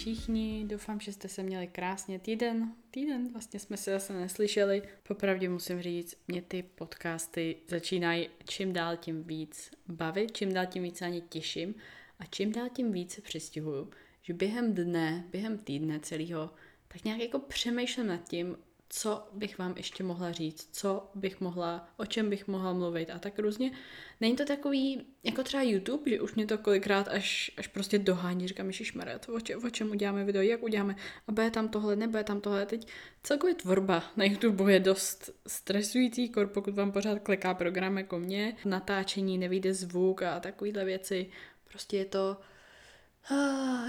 všichni, doufám, že jste se měli krásně týden, vlastně jsme se zase neslyšeli. Popravdě musím říct, mě ty podcasty začínají čím dál tím víc bavit, čím dál tím víc ani těším a čím dál tím víc přistihuju, že během dne, během týdne celého, tak nějak jako přemýšlím nad tím, co bych vám ještě mohla říct, o čem bych mohla mluvit a tak různě. Není to takový, jako třeba YouTube, že už mě to kolikrát až prostě dohání, říkám, ježišmarja, o čem uděláme video, jak uděláme, a bude tam tohle, nebude tam tohle. Teď celkově tvorba na YouTube je dost stresující, pokud vám pořád kliká program jako mě, natáčení, nevyjde zvuk a takovýhle věci, prostě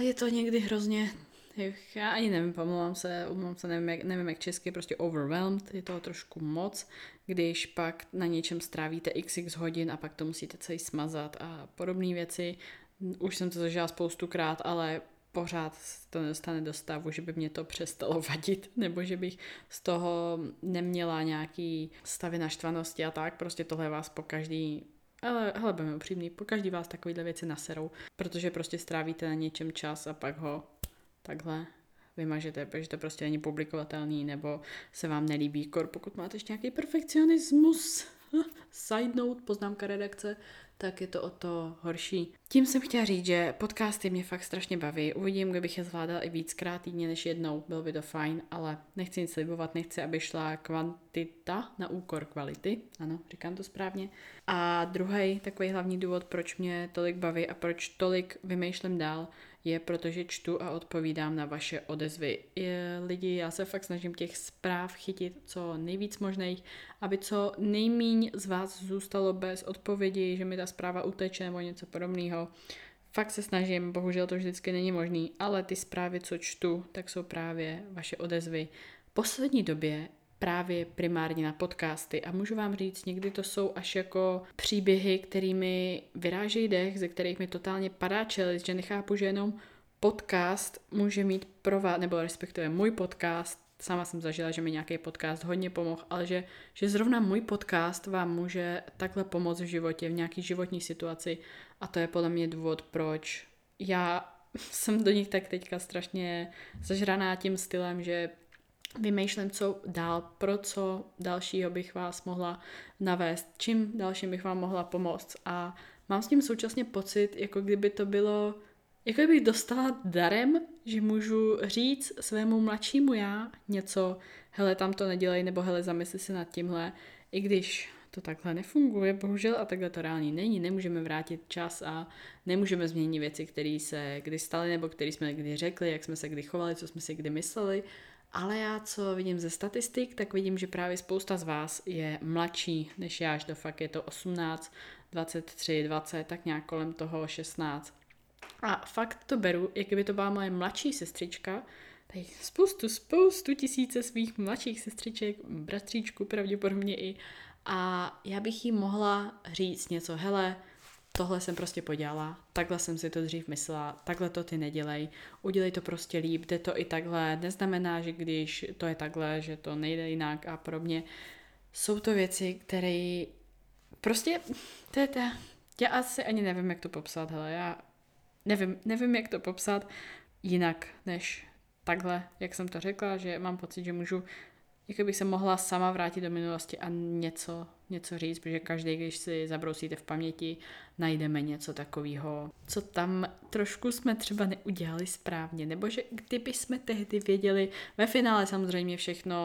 je to někdy hrozně... Já ani nevím, omlouvám se, nevím jak česky, prostě overwhelmed, je toho trošku moc, když pak na něčem strávíte xx hodin a pak to musíte celý smazat a podobné věci. Už jsem to zažila spoustukrát, ale pořád to nedostane do stavu, že by mě to přestalo vadit, nebo že bych z toho neměla nějaký stavy naštvanosti a tak, prostě tohle vás po každý... Ale budeme upřímný, po každý vás takovýhle věci naserou, protože prostě strávíte na něčem čas a pak ho... takhle vymažete, protože to prostě není publikovatelný, nebo se vám nelíbí, pokud máte ještě nějaký perfekcionismus, side note, poznámka redakce, tak je to o to horší. Tím jsem chtěla říct, že podcasty mě fakt strašně baví, uvidím, kdybych je zvládala i víckrát týdně než jednou, bylo by to fajn, ale nechci nic slibovat, nechci, aby šla kvantita na úkor kvality, ano, říkám to správně. A druhý takový hlavní důvod, proč mě tolik baví a proč tolik vymýšlím dál, je protože čtu a odpovídám na vaše odezvy. Lidi, já se fakt snažím těch zpráv chytit co nejvíc možných, aby co nejmíň z vás zůstalo bez odpovědi, že mi ta zpráva uteče nebo něco podobného. Fakt se snažím, bohužel to vždycky není možný, ale ty zprávy, co čtu, tak jsou právě vaše odezvy. V poslední době právě primárně na podcasty a můžu vám říct, někdy to jsou až jako příběhy, kterými vyrážejí dech, ze kterých mi totálně padá čelist, že nechápu, že jenom podcast může mít pro vás, nebo respektive můj podcast, sama jsem zažila, že mi nějaký podcast hodně pomohl, ale že zrovna můj podcast vám může takhle pomoct v životě, v nějaký životní situaci a to je podle mě důvod, proč já jsem do nich tak teďka strašně zažraná tím stylem, že vymýšlím, co dál, pro co dalšího bych vás mohla navést, čím dalším bych vám mohla pomoct a mám s tím současně pocit, jako kdyby to bylo, jako kdybych dostala darem, že můžu říct svému mladšímu já něco, hele, tam to nedělej, nebo hele, zamysli se nad tímhle, i když to takhle nefunguje, bohužel, a takhle to reálně není, nemůžeme vrátit čas a nemůžeme změnit věci, které se kdy staly, nebo které jsme kdy řekli, jak jsme se kdy chovali, co jsme si kdy mysleli. Ale já, co vidím ze statistik, tak vidím, že právě spousta z vás je mladší než já, že to fakt je to 18, 23, 20, tak nějak kolem toho 16. A fakt to beru, jak by to byla moje mladší sestřička, tady spoustu tisíce svých mladších sestřiček, bratříčků pravděpodobně i, a já bych jí mohla říct něco, hele, tohle jsem prostě podělala, takhle jsem si to dřív myslela, takhle to ty nedělej, udělej to prostě líp, jde to i takhle, neznamená, že když to je takhle, že to nejde jinak a podobně. Jsou to věci, které prostě, já asi ani nevím, jak to popsat, hele, já nevím, jak to popsat jinak, než takhle, jak jsem to řekla, že mám pocit, že můžu, jak bych se mohla sama vrátit do minulosti a něco říct, protože každý, když si zabrousíte v paměti, najdeme něco takového, co tam trošku jsme třeba neudělali správně, nebo že kdyby jsme tehdy věděli, ve finále samozřejmě všechno,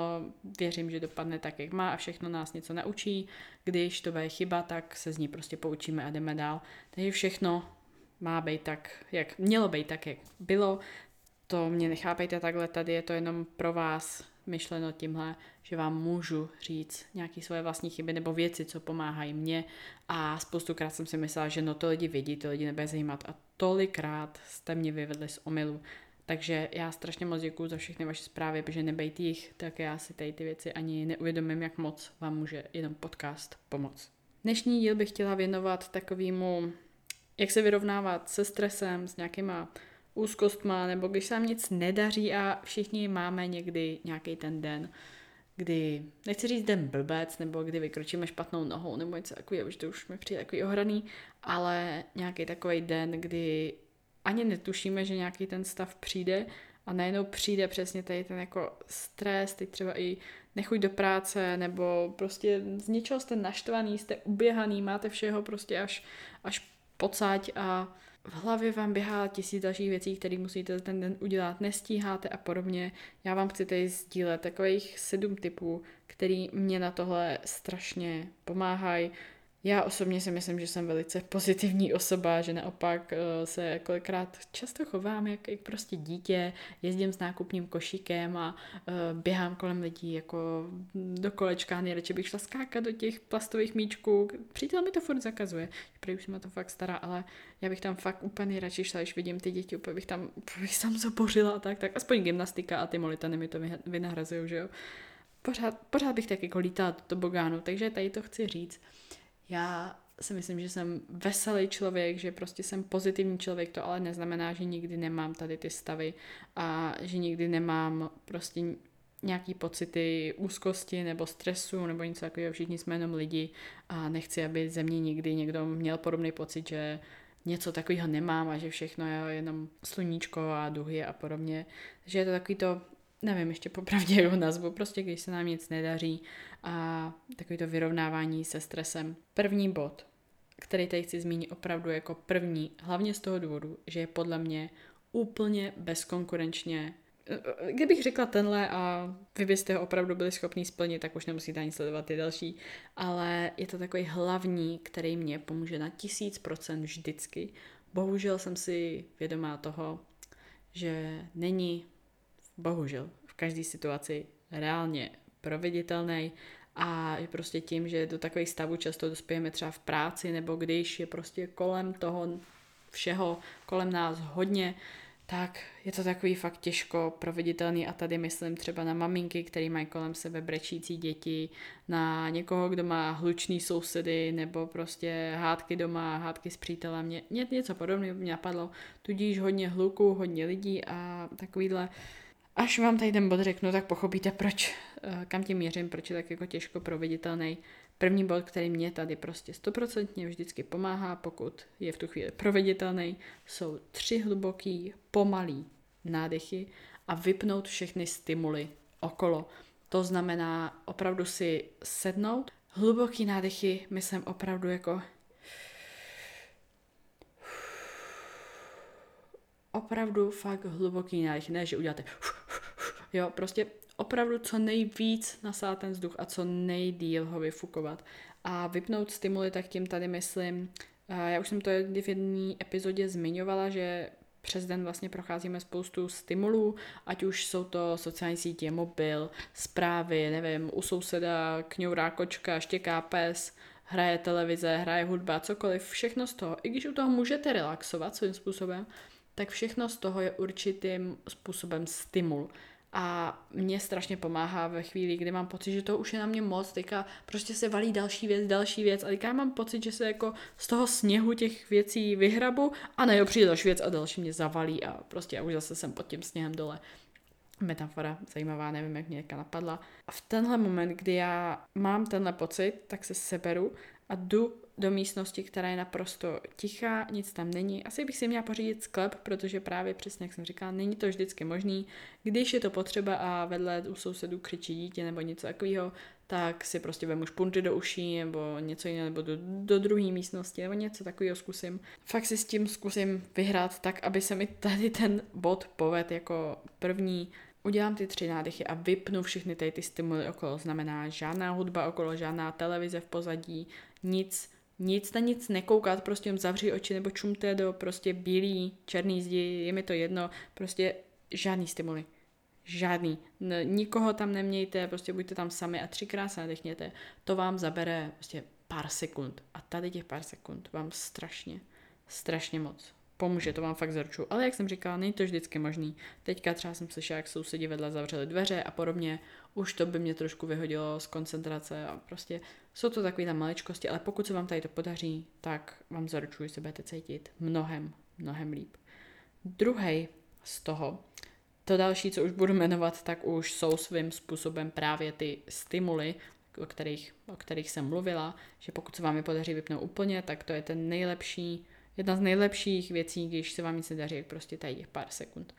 věřím, že dopadne tak, jak má a všechno nás něco naučí, když to bude chyba, tak se z ní prostě poučíme a jdeme dál, takže všechno má být tak, jak mělo být, tak, jak bylo, to mě nechápejte takhle, tady je to jenom pro vás myšleno tímhle, že vám můžu říct nějaké svoje vlastní chyby nebo věci, co pomáhají mně a spoustukrát jsem si myslela, že no to lidi vidí, to lidi nebude zajímat a tolikrát jste mě vyvedli z omylu. Takže já strašně moc děkuju za všechny vaše zprávy, protože nebejt jich, tak já si tady ty věci ani neuvědomím, jak moc vám může jenom podcast pomoct. Dnešní díl bych chtěla věnovat takovému, jak se vyrovnávat se stresem, s nějakýma úzkostma, nebo když se nám nic nedaří a všichni máme někdy nějaký ten den, kdy, nechci říct den blbec, nebo kdy vykročíme špatnou nohou, nebo něco takového, že to už mi přijde takový ohraný, ale nějaký takový den, kdy ani netušíme, že nějaký ten stav přijde a najednou přijde přesně tady ten jako stres, teď třeba i nechuť do práce, nebo prostě z něčeho jste naštvaný, jste uběhaný, máte všeho prostě až pocať a v hlavě vám běhá 1000 dalších věcí, které musíte ten den udělat, nestíháte a podobně. Já vám chci tady sdílet takových 7 typů, který mě na tohle strašně pomáhají. Já osobně si myslím, že jsem velice pozitivní osoba, že naopak se kolikrát často chovám jak prostě dítě, jezdím s nákupním košíkem a běhám kolem lidí jako do kolečka, nejradši bych šla skákat do těch plastových míčků, přítel mi to furt zakazuje, protože už se mi to fakt stará, ale já bych tam fakt úplně nejradši šla, když vidím ty děti, úplně bych tam zabořila a tak aspoň gymnastika a ty molitany mi to vynahrazují, že jo. Pořád bych tak jako lítala do tobogánu, takže tady to chci říct. Já si myslím, že jsem veselý člověk, že prostě jsem pozitivní člověk, to ale neznamená, že nikdy nemám tady ty stavy a že nikdy nemám prostě nějaký pocity úzkosti nebo stresu nebo něco takového, všichni jsme jenom lidi a nechci, aby ze mě nikdy někdo měl podobný pocit, že něco takového nemám a že všechno je jenom sluníčko a duhy a podobně, že je to takový to, nevím ještě popravdě jeho nazvu, prostě když se nám nic nedaří a takový to vyrovnávání se stresem. První bod, který tady chci zmínit opravdu jako první, hlavně z toho důvodu, že je podle mě úplně bezkonkurenčně. Kdybych řekla tenhle a vy byste ho opravdu byli schopni splnit, tak už nemusíte ani sledovat ty další, ale je to takový hlavní, který mě pomůže na 1000% vždycky. Bohužel jsem si vědomá toho, že není bohužel v každé situaci reálně proveditelný a je prostě tím, že do takových stavů často dospějeme třeba v práci nebo když je prostě kolem toho všeho, kolem nás hodně, tak je to takový fakt těžko proveditelný a tady myslím třeba na maminky, které mají kolem sebe brečící děti, na někoho, kdo má hlučný sousedy nebo prostě hádky doma, hádky s přítelem, něco podobného mě napadlo, tudíž hodně hluku, hodně lidí a takovýhle. Až vám tady ten bod řeknu, tak pochopíte, proč, kam tím měřím, proč je tak jako těžko proveditelný. První bod, který mě tady prostě 100% vždycky pomáhá, pokud je v tu chvíli proveditelný, jsou 3 hluboký, pomalý nádechy a vypnout všechny stimuly okolo. To znamená opravdu si sednout. Hluboký nádechy myslím opravdu jako opravdu fakt hluboký nádech, ne, že uděláte jo, prostě opravdu co nejvíc nasát ten vzduch a co nejdýl ho vyfukovat. A vypnout stimuly, tak tím tady myslím, já už jsem to v jedné epizodě zmiňovala, že přes den vlastně procházíme spoustu stimulů, ať už jsou to sociální sítě, mobil, zprávy, nevím, u souseda kňourá kočka, štěká pes, hraje televize, hraje hudba, cokoliv, všechno z toho. I když u toho můžete relaxovat svým způsobem, tak všechno z toho je určitým způsobem stimul. A mě strašně pomáhá ve chvíli, kdy mám pocit, že to už je na mě moc, teďka prostě se valí další věc a teďka já mám pocit, že se jako z toho sněhu těch věcí vyhrabu a ne, jo, přijde další věc a další mě zavalí a prostě já už zase jsem pod tím sněhem dole. Metafora zajímavá, nevím, jak mě nějaká napadla. A v tenhle moment, kdy já mám tenhle pocit, tak se seberu a jdu do místnosti, která je naprosto tichá, nic tam není. Asi bych si měla pořídit sklep, protože právě přesně, jak jsem říkala, není to vždycky možný. Když je to potřeba a vedle u sousedů křičí dítě nebo něco takového, tak si prostě vemu špunty do uší nebo něco jiného, nebo do druhé místnosti nebo něco takového zkusím. Fakt si s tím zkusím vyhrát tak, aby se mi tady ten bod povedl jako první. Udělám ty 3 nádechy a vypnu všechny tady ty stimuly okolo. Znamená žádná hudba okolo, žádná televize v pozadí, nic na nic nekoukat, prostě jim zavři oči nebo čumte do prostě bílý, černý zdi, je mi to jedno, prostě žádný stimuly, žádný, nikoho tam nemějte, prostě buďte tam sami a 3krát se nadechněte, to vám zabere prostě pár sekund a tady těch pár sekund vám strašně moc pomůže, to vám fakt zaručuju, ale jak jsem říkala, není to vždycky možný, teďka třeba jsem slyšela, jak sousedi vedle zavřeli dveře a podobně, už to by mě trošku vyhodilo z koncentrace a prostě jsou to takové tam maličkosti, ale pokud se vám tady to podaří, tak vám zaručuju, že se budete cítit mnohem líp. Druhý z toho, to další, co už budu jmenovat, tak už jsou svým způsobem právě ty stimuly, o kterých jsem mluvila, že pokud se vám je podaří vypnout úplně, tak to je ten nejlepší Jedna z nejlepších věcí, když se vám nic nedaří, je prostě tady pár sekund.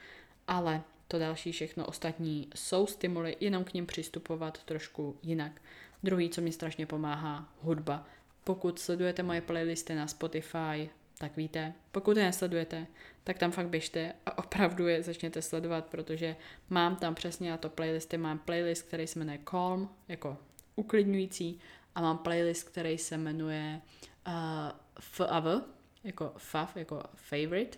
Ale to další všechno ostatní jsou stimuly, jenom k nim přistupovat trošku jinak. Druhý, co mi strašně pomáhá, hudba. Pokud sledujete moje playlisty na Spotify, tak víte. Pokud je nesledujete, tak tam fakt běžte a opravdu je začněte sledovat, protože mám tam přesně na to playlisty. Mám playlist, který se jmenuje Calm, jako uklidňující, a mám playlist, který se jmenuje FAV, jako FAV, jako favorite.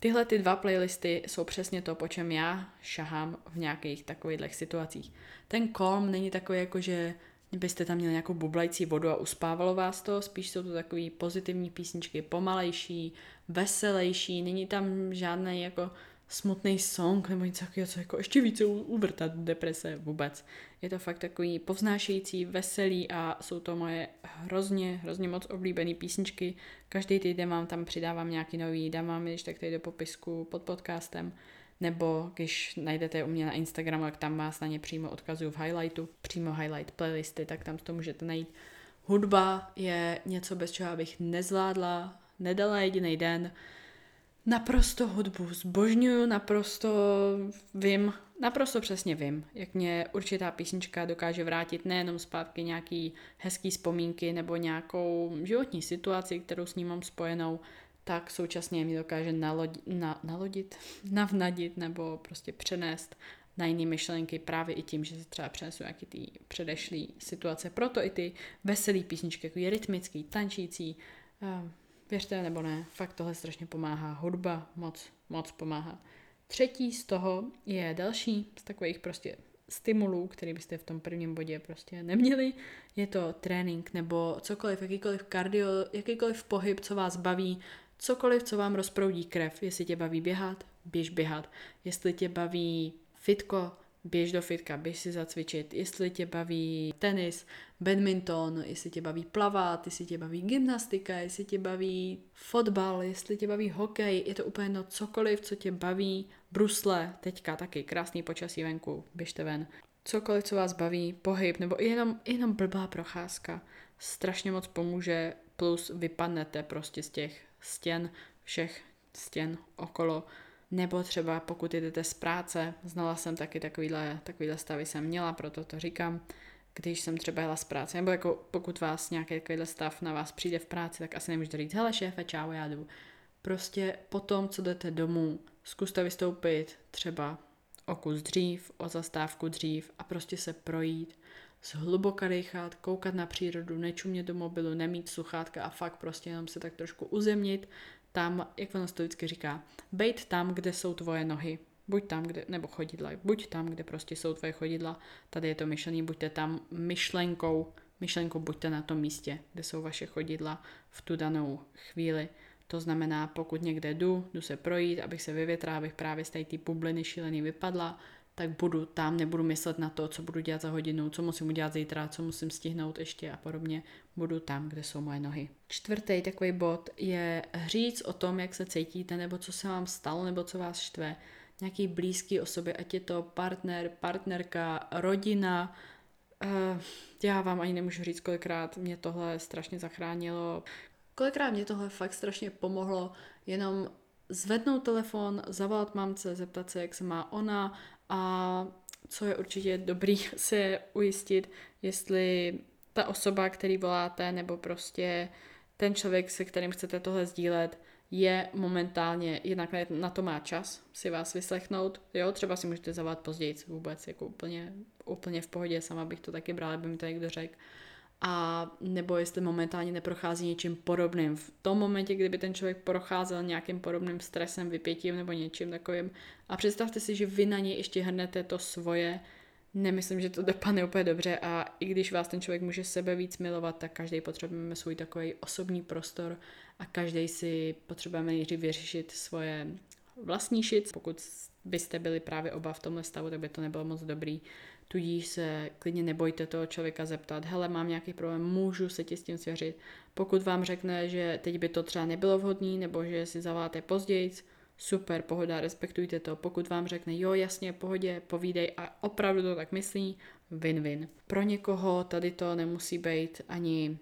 Tyhle ty dva playlisty jsou přesně to, po čem já šahám v nějakých takových situacích. Ten Calm není takový, jako že byste tam měli nějakou bublající vodu a uspávalo vás to, spíš jsou to takový pozitivní písničky, pomalejší, veselejší, není tam žádný jako smutný song nebo něco takového, co jako ještě více uvrtat deprese vůbec. Je to fakt takový povznášející, veselý a jsou to moje hrozně moc oblíbené písničky. Každý týden vám tam přidávám nějaký nový, dám vám, když tak tady do popisku pod podcastem, nebo když najdete u mě na Instagramu, jak tam vás na ně přímo odkazuju v highlightu, přímo highlight playlisty, tak tam to můžete najít. Hudba je něco, bez čeho bych nezvládla, nedala jediný den. Naprosto hudbu zbožňuju, naprosto přesně vím, jak mě určitá písnička dokáže vrátit nejenom zpátky nějaký hezký vzpomínky nebo nějakou životní situaci, kterou s ním mám spojenou, tak současně mi dokáže navnadit nebo prostě přenést na jiné myšlenky právě i tím, že se třeba přenesu nějaký ty předešlý situace. Proto i ty veselý písničky, jako je rytmický, tančící, věřte nebo ne, fakt tohle strašně pomáhá. Hudba moc pomáhá. Třetí z toho je další z takových prostě stimulů, který byste v tom prvním bodě prostě neměli. Je to trénink nebo cokoliv, jakýkoliv kardio, jakýkoliv pohyb, co vás baví, cokoliv, co vám rozproudí krev. Jestli tě baví běhat, běž běhat. Jestli tě baví fitko, běž do fitka, běž si zacvičit. Jestli tě baví tenis, badminton, jestli tě baví plavat, jestli tě baví gymnastika, jestli tě baví fotbal, jestli tě baví hokej, je to úplně jedno, cokoliv, co tě baví, brusle, teďka taky krásný počasí venku, běžte ven. Cokoliv, co vás baví, pohyb nebo jenom blbá procházka strašně moc pomůže, plus vypadnete prostě z těch stěn, všech stěn okolo. Nebo třeba pokud jdete z práce, znala jsem taky takovýhle stavy jsem měla, proto to říkám, když jsem třeba jela z práce, nebo jako pokud vás nějaký takovýhle stav na vás přijde v práci, tak asi nemůžete říct, hele šéfe, čau, já jdu. Prostě potom, co jdete domů, zkuste vystoupit třeba o kus dřív, o zastávku dřív a prostě se projít, zhluboka dýchat, koukat na přírodu, nečumět do mobilu, nemít sluchátka a fakt prostě jenom se tak trošku uzemnit, tam, jak ono to vždycky říká, bejt tam, kde jsou tvoje nohy, buď tam, kde, nebo chodidla, buď tam, kde prostě jsou tvoje chodidla, tady je to myšlení, buďte tam myšlenkou buďte na tom místě, kde jsou vaše chodidla v tu danou chvíli. To znamená, pokud někde jdu se projít, abych se vyvětrala, abych právě z té bubliny šílený vypadla, tak budu tam, nebudu myslet na to, co budu dělat za hodinu, co musím udělat zítra, co musím stihnout ještě a podobně. Budu tam, kde jsou moje nohy. Čtvrtý takový bod je říct o tom, jak se cítíte, nebo co se vám stalo, nebo co vás štve. Nějaký blízký osobě, ať je to partner, partnerka, rodina. Já vám ani nemůžu říct, kolikrát mě tohle strašně zachránilo. Kolikrát mě tohle fakt strašně pomohlo, jenom zvednout telefon, zavolat mamce, zeptat se, jak se má ona a co je určitě dobrý se ujistit, jestli ta osoba, který voláte, nebo prostě ten člověk, se kterým chcete tohle sdílet, je momentálně, jednak na to má čas si vás vyslechnout, jo, třeba si můžete zavolat později, vůbec, jako úplně v pohodě, sama bych to taky brala, by mi to někdo řekl. A nebo jestli momentálně neprochází něčím podobným. V tom momentě, kdyby ten člověk procházel nějakým podobným stresem, vypětím nebo něčím takovým a představte si, že vy na něj ještě hrnete to svoje, nemyslím, že to dopadne úplně dobře a i když vás ten člověk může sebe víc milovat, tak každý potřebujeme svůj takový osobní prostor a každý si potřebujeme nejdřív vyřešit svoje vlastní shit. Pokud byste byli právě oba v tomhle stavu, tak by to nebylo moc dobrý. Tudíž se klidně nebojte toho člověka zeptat, hele, mám nějaký problém, můžu se ti s tím svěřit. Pokud vám řekne, že teď by to třeba nebylo vhodné, nebo že si zavoláte později, super, pohoda, respektujte to. Pokud vám řekne, jo, jasně, pohodě, povídej a opravdu to tak myslí, win-win. Pro někoho tady to nemusí být ani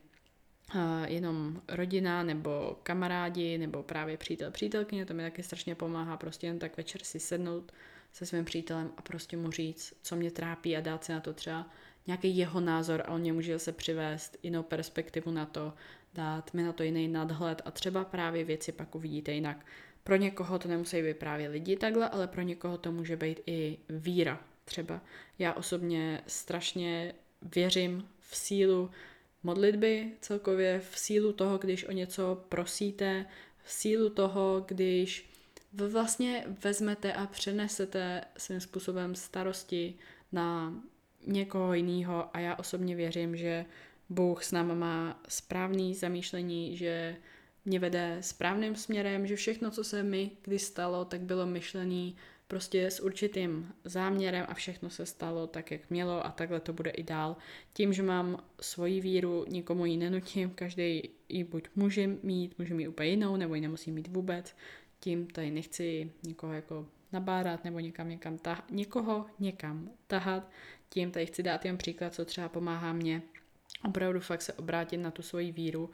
jenom rodina nebo kamarádi nebo právě přítel, přítelkyně, to mi taky strašně pomáhá prostě jen tak večer si sednout se svým přítelem a prostě mu říct, co mě trápí a dát si na to třeba nějaký jeho názor a on mě může zase přivést jinou perspektivu na to, dát mi na to jiný nadhled a třeba právě věci pak uvidíte jinak. Pro někoho to nemusí být právě lidi takhle, ale pro někoho to může být i víra třeba. Já osobně strašně věřím v sílu modlitby celkově, v sílu toho, když o něco prosíte, v sílu toho, když vlastně vezmete a přenesete svým způsobem starosti na někoho jiného a já osobně věřím, že Bůh s náma má správný zamýšlení, že mě vede správným směrem, že všechno, co se mi kdy stalo, tak bylo myšlené prostě s určitým záměrem a všechno se stalo tak, jak mělo a takhle to bude i dál. Tím, že mám svoji víru, nikomu ji nenutím, každý ji buď může mít úplně jinou, nebo ji nemusí mít vůbec. Tím tady nechci nikoho jako nabádat nebo někoho někam tahat. Tím tady chci dát jen příklad, co třeba pomáhá mě opravdu fakt se obrátit na tu svoji víru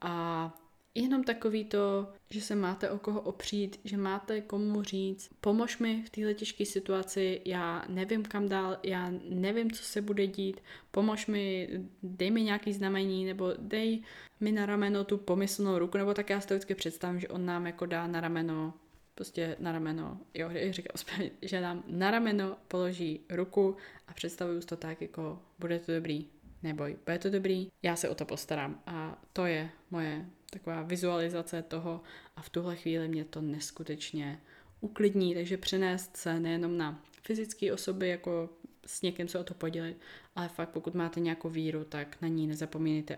a jenom takový to, že se máte o koho opřít, že máte komu říct, pomož mi v téhle těžké situaci, já nevím kam dál, já nevím, co se bude dít, pomož mi, dej mi nějaký znamení, nebo dej mi na rameno tu pomyslnou ruku, nebo tak já si to vždycky představím, že on nám jako dá na rameno, prostě na rameno, jo, říkám správně, že nám na rameno položí ruku a představuju si to tak, jako bude to dobrý, neboj, bude to dobrý, já se o to postarám a to je moje taková vizualizace toho a v tuhle chvíli mě to neskutečně uklidní, takže přenést se nejenom na fyzické osoby, jako s někým se o to podělit, ale fakt pokud máte nějakou víru, tak na ní nezapomínejte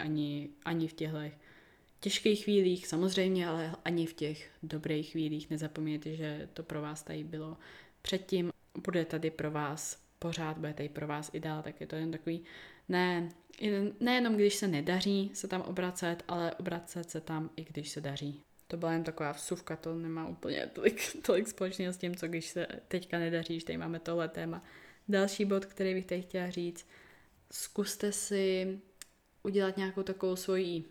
ani v těchto těžkých chvílích, samozřejmě, ale ani v těch dobrých chvílích nezapomínejte, že to pro vás tady bylo předtím, bude tady pro vás pořád, bude tady pro vás i dál, tak je to jen takový nejenom když se nedaří se tam obracet, ale obracet se tam i když se daří. To byla jen taková vsuvka, to nemá úplně tolik společného s tím, co když se teďka nedaří, že tady máme tohle téma. Další bod, který bych tady chtěla říct, zkuste si udělat nějakou takovou svoji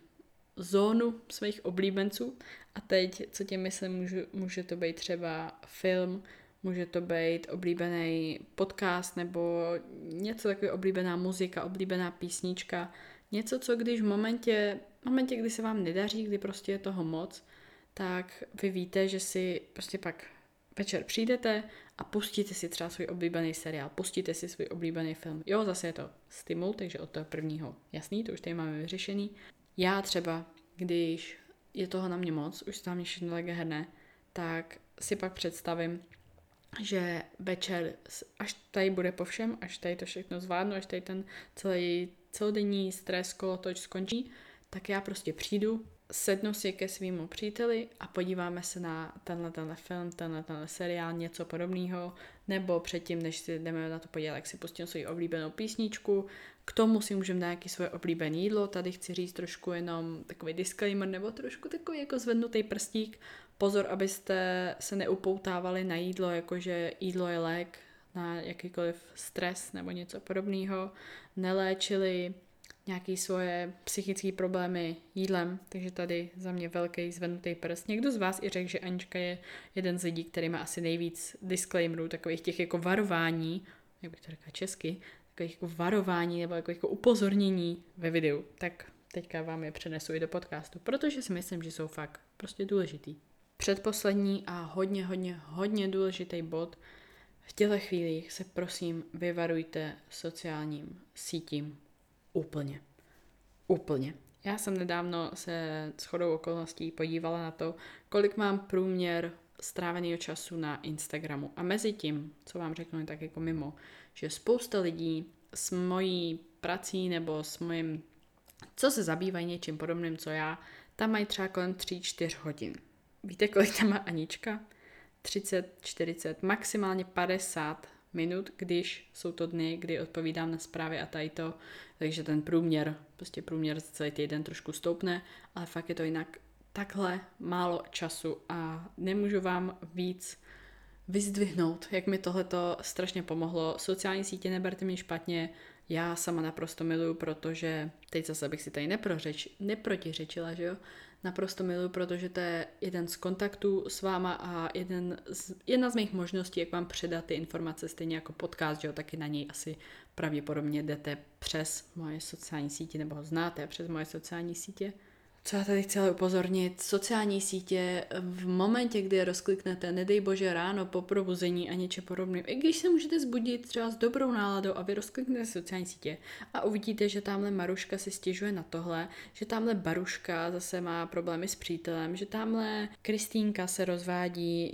zónu svých oblíbenců a teď, co tím myslím, může to být třeba film, může to být oblíbený podcast nebo něco takového, oblíbená muzika, oblíbená písnička. Něco, co když v momentě, kdy se vám nedaří, kdy prostě je toho moc, tak vy víte, že si prostě pak večer přijdete a pustíte si třeba svůj oblíbený seriál, pustíte si svůj oblíbený film. Jo, zase je to stimul, takže od toho prvního jasný, to už tady máme vyřešený. Já třeba, když je toho na mě moc, už se tam mě všechno tak hrne, tak si pak představím, že večer, až tady bude po všem, až tady to všechno zvládnu, až tady ten celodenní stres, kolotoč skončí, tak já prostě přijdu, sednu si ke svýmu příteli a podíváme se na tenhle film, tenhle seriál, něco podobného, nebo předtím, než si jdeme na to podívat, tak si pustím svoji oblíbenou písničku, k tomu si můžeme dát nějaké svoje oblíbené jídlo, tady chci říct trošku jenom takový disclaimer, nebo trošku takový jako zvednutý prstík, pozor, abyste se neupoutávali na jídlo, jakože jídlo je lék na jakýkoliv stres nebo něco podobného, neléčili nějaké svoje psychické problémy jídlem, takže tady za mě velký zvednutý prst. Někdo z vás i řekl, že Anička je jeden z lidí, který má asi nejvíc disclaimerů, takových těch jako varování, jak bych to řekla česky, takových jako varování nebo jako upozornění ve videu, tak teďka vám je přenesu i do podcastu, protože si myslím, že jsou fakt prostě důležitý. Předposlední a hodně důležitý bod. V těchto chvílích se prosím vyvarujte sociálním sítím úplně. Já jsem nedávno se shodou okolností podívala na to, kolik mám průměr stráveného času na Instagramu. A mezi tím, co vám řeknu, tak jako mimo, že spousta lidí s mojí prací nebo s mojím, co se zabývají něčím podobným, co já, tam mají třeba kolem 3-4 hodin. Víte, kolik tam má Anička? 30, 40, maximálně 50 minut, když jsou to dny, kdy odpovídám na zprávy a tady to, takže ten průměr za celý týden trošku stoupne, ale fakt je to jinak takhle málo času a nemůžu vám víc vyzdvihnout, jak mi tohleto strašně pomohlo. Sociální sítě neberte mě špatně, já sama naprosto miluju, protože, teď zase bych si tady neprotiřečila, že jo, naprosto miluju, protože to je jeden z kontaktů s váma a jedna z mých možností, jak vám předat ty informace, stejně jako podcast, že jo, taky na něj asi pravděpodobně jdete přes moje sociální sítě, nebo ho znáte přes moje sociální sítě. Co já tady chci upozornit, sociální sítě v momentě, kdy je rozkliknete, nedej bože ráno po probuzení a něče podobným, i když se můžete zbudit třeba s dobrou náladou a vy rozkliknete sociální sítě a uvidíte, že tamhle Maruška si stěžuje na tohle, že tamhle Baruška zase má problémy s přítelem, že tamhle Kristýnka se rozvádí,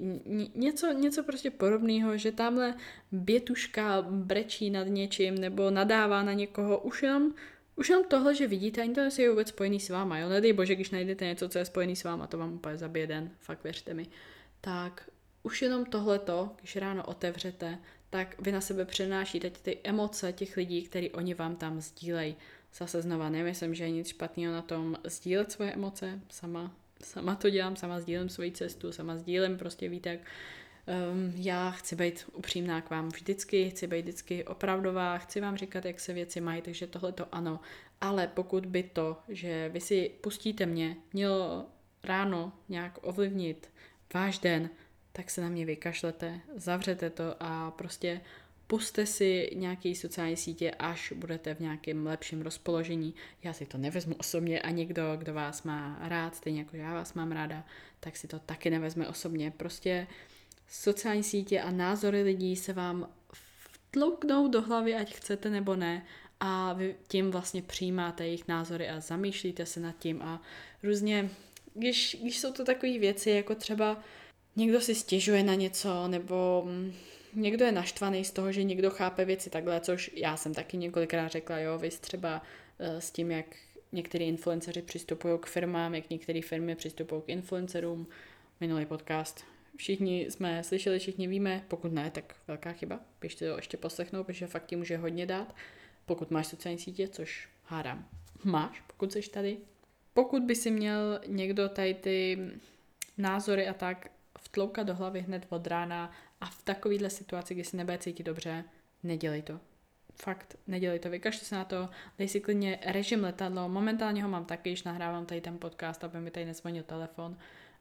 něco prostě podobného, že tamhle Bětuška brečí nad něčím nebo nadává na někoho, už jenom tohle, že vidíte, ani to je vůbec spojený s váma, jo? Nedej bože, když najdete něco, co je spojený s váma, to vám úplně zabije den, fakt věřte mi. Tak už jenom tohleto, když ráno otevřete, tak vy na sebe přenášíte ty emoce těch lidí, který oni vám tam sdílejí. Zase znova nemyslím, že je nic špatného na tom sdílet svoje emoce, sama to dělám, sama sdílím svoji cestu, sama sdílím prostě výtek. Já chci být upřímná k vám vždycky, chci být vždycky opravdová, chci vám říkat, jak se věci mají, takže tohle to ano. Ale pokud by to, že vy si pustíte mě, mělo ráno nějak ovlivnit váš den, tak se na mě vykašlete, zavřete to a prostě pusťte si nějaké sociální sítě, až budete v nějakém lepším rozpoložení. Já si to nevezmu osobně a někdo, kdo vás má rád, stejně jako já vás mám ráda, tak si to taky nevezme osobně. Prostě sociální sítě a názory lidí se vám vtlouknou do hlavy, ať chcete nebo ne, a vy tím vlastně přijímáte jejich názory a zamýšlíte se nad tím a různě, když jsou to takové věci, jako třeba někdo si stěžuje na něco, nebo někdo je naštvaný z toho, že někdo chápe věci takhle, což já jsem taky několikrát řekla, jo, vy třeba s tím, jak některý influenceři přistupují k firmám, jak některé firmy přistupují k influencerům, minulý podcast všichni jsme slyšeli, všichni víme, pokud ne, tak velká chyba, běžte to ještě poslechnout, protože fakt ti může hodně dát, pokud máš sociální sítě, což hádám, máš, pokud jsi tady. Pokud by si měl někdo tady ty názory a tak vtloukat do hlavy hned od rána a v takovýhle situaci, kdy se nebude cítit dobře, nedělej to. Fakt, nedělej to, vykažte se na to, dej si klidně režim letadlo, momentálně ho mám taky, když nahrávám tady ten podcast, aby mi tady nezvonil telefon,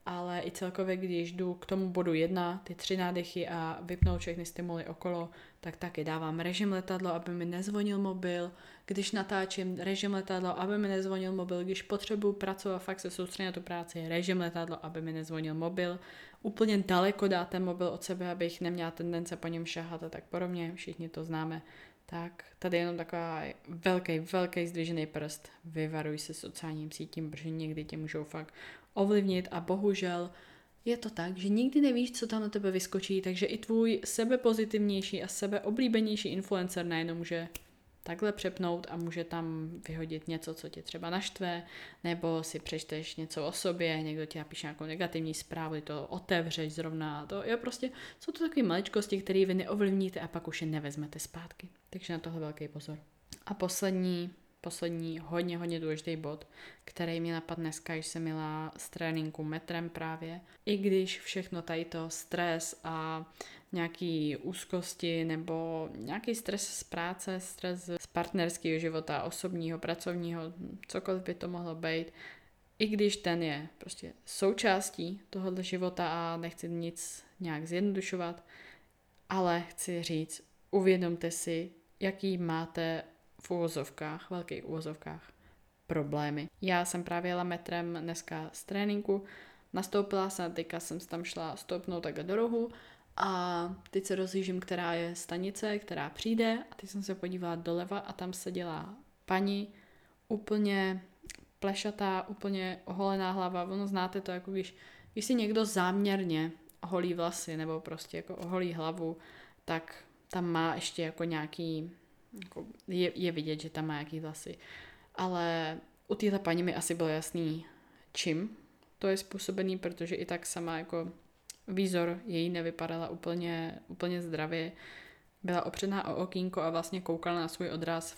ale i celkově, když jdu k tomu bodu 1, ty 3 nádechy a vypnou všechny stimuly okolo, tak taky dávám režim letadlo, aby mi nezvonil mobil, když natáčím režim letadlo, aby mi nezvonil mobil, když potřebuji pracovat, fakt se soustředit na tu práci, režim letadlo, aby mi nezvonil mobil, úplně daleko dát ten mobil od sebe, abych neměla tendence po něm šahat a tak podobně, všichni to známe. Tak tady jenom taková velký zdvižený prst, vyvaruj se sociálním sítím, protože někdy tě můžou fakt ovlivnit a bohužel je to tak, že nikdy nevíš, co tam na tebe vyskočí, takže i tvůj sebepozitivnější a sebeoblíbenější influencer najednou může takhle přepnout a může tam vyhodit něco, co tě třeba naštve, nebo si přečteš něco o sobě, někdo ti napíše nějakou negativní zprávu, to otevřeš zrovna, to jo, prostě jsou to takové maličkosti, které vy neovlivníte a pak už je nevezmete zpátky. Takže na tohle velký pozor. A poslední hodně důležitý bod, který mě napadl dneska, když jsem měla s tréninku metrem právě. I když všechno tady to stres a nějaký úzkosti nebo nějaký stres z práce, stres z partnerského života, osobního, pracovního, cokoliv by to mohlo být, i když ten je prostě součástí tohoto života a nechci nic nějak zjednodušovat, ale chci říct, uvědomte si, jaký máte v uvozovkách, velkých uvozovkách, problémy. Já jsem právě jela metrem dneska z tréninku, nastoupila jsem, teďka jsem tam šla stoupnout takhle do rohu a teď se rozhlížím, která je stanice, která přijde a teď jsem se podívala doleva a tam seděla paní, úplně plešatá, úplně oholená hlava. Ono znáte to, jako když si někdo záměrně holí vlasy nebo prostě jako oholí hlavu, tak tam má ještě jako nějaký je vidět, že tam má jaký vlasy. Ale u téhle paní mi asi bylo jasný, čím to je způsobený, protože i tak sama jako výzor její nevypadala úplně zdravě. Byla opřená o okýnko a vlastně koukala na svůj odraz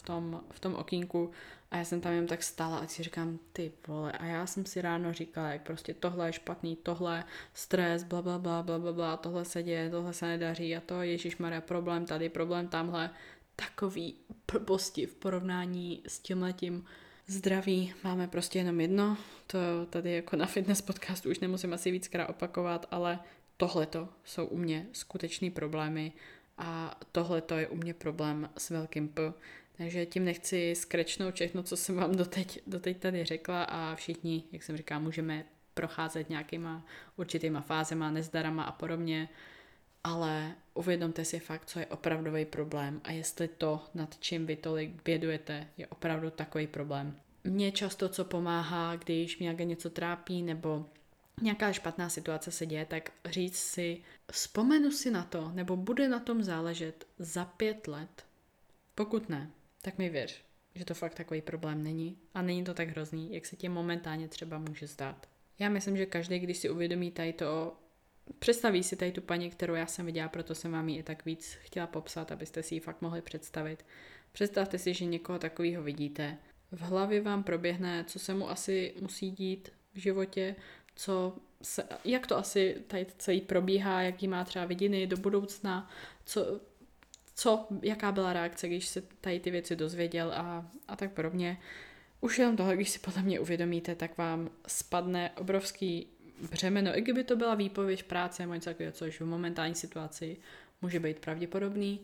v tom okýnku a já jsem tam jen tak stála a si říkám, ty vole, a já jsem si ráno říkala, jak prostě tohle je špatný, tohle stres, blablabla, tohle se děje, tohle se nedaří a to ježišmarja, problém tady, problém tamhle. takový blbosti v porovnání s tímhletím. Zdraví máme prostě jenom jedno, to tady jako na fitness podcastu už nemusím asi víckrát opakovat, ale tohleto jsou u mě skutečný problémy a tohleto je u mě problém s velkým P. Takže tím nechci skrečnout všechno, co jsem vám doteď tady řekla a všichni, jak jsem říkala, můžeme procházet nějakýma určitýma fázema, nezdarama a podobně, ale uvědomte si fakt, co je opravdový problém a jestli to, nad čím vy tolik bědujete, je opravdu takový problém. Mně často, co pomáhá, když mě něco trápí nebo nějaká špatná situace se děje, tak říct si, vzpomenu si na to, nebo bude na tom záležet za 5 let. Pokud ne, tak mi věř, že to fakt takový problém není a není to tak hrozný, jak se ti momentálně třeba může zdát. Já myslím, že každý, když si uvědomí tady to, představí si tady tu paní, kterou já jsem viděla, proto jsem vám ji i tak víc chtěla popsat, abyste si ji fakt mohli představit. Představte si, že někoho takového vidíte. V hlavě vám proběhne, co se mu asi musí dít v životě, jak to asi tady celý probíhá, jaký má třeba vidiny do budoucna, jaká byla reakce, když se tady ty věci dozvěděl a tak podobně. Už jenom tohle, když si podle mě uvědomíte, tak vám spadne obrovský břemeno. I kdyby to byla výpověď práce, něco takového, což v momentální situaci může být pravděpodobný,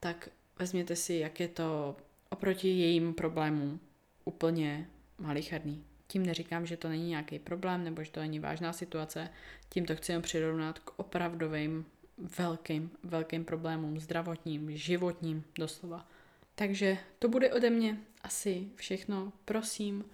tak vezměte si, jak je to oproti jejím problémům úplně malicherný. Tím neříkám, že to není nějaký problém nebo že to není vážná situace, tím to chci jenom přirovnat k opravdovým velkým problémům zdravotním, životním doslova. Takže to bude ode mě asi všechno. Prosím,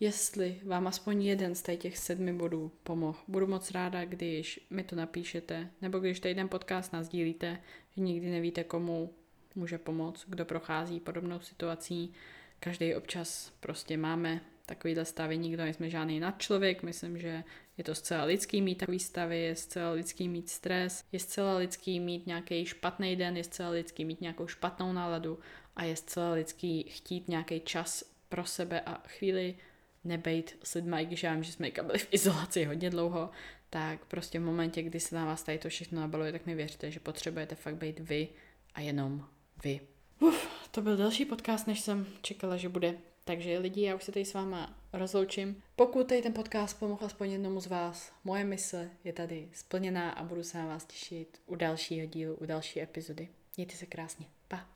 jestli vám aspoň jeden z těch 7 bodů pomohl, budu moc ráda, když mi to napíšete, nebo když tady ten podcast nasdílíte, že nikdy nevíte, komu může pomoct, kdo prochází podobnou situací. Každý občas prostě máme takovýhle stavy, nikdo nejsme žádný nadčlověk, myslím, že je to zcela lidský mít takový stavy, je zcela lidský mít stres, je zcela lidský mít nějaký špatný den, je zcela lidský mít nějakou špatnou náladu a je zcela lidský chtít nějaký čas pro sebe a chvíli nebejt s lidma, i když já vím, že jsme byli v izolaci hodně dlouho, tak prostě v momentě, kdy se na vás tady to všechno nabaluje, tak mi věřte, že potřebujete fakt být vy a jenom vy. To byl další podcast, než jsem čekala, že bude. Takže lidi, já už se tady s váma rozloučím. Pokud tady ten podcast pomohl aspoň jednomu z vás, moje mysl je tady splněná a budu se na vás těšit u dalšího dílu, u další epizody. Mějte se krásně. Pa!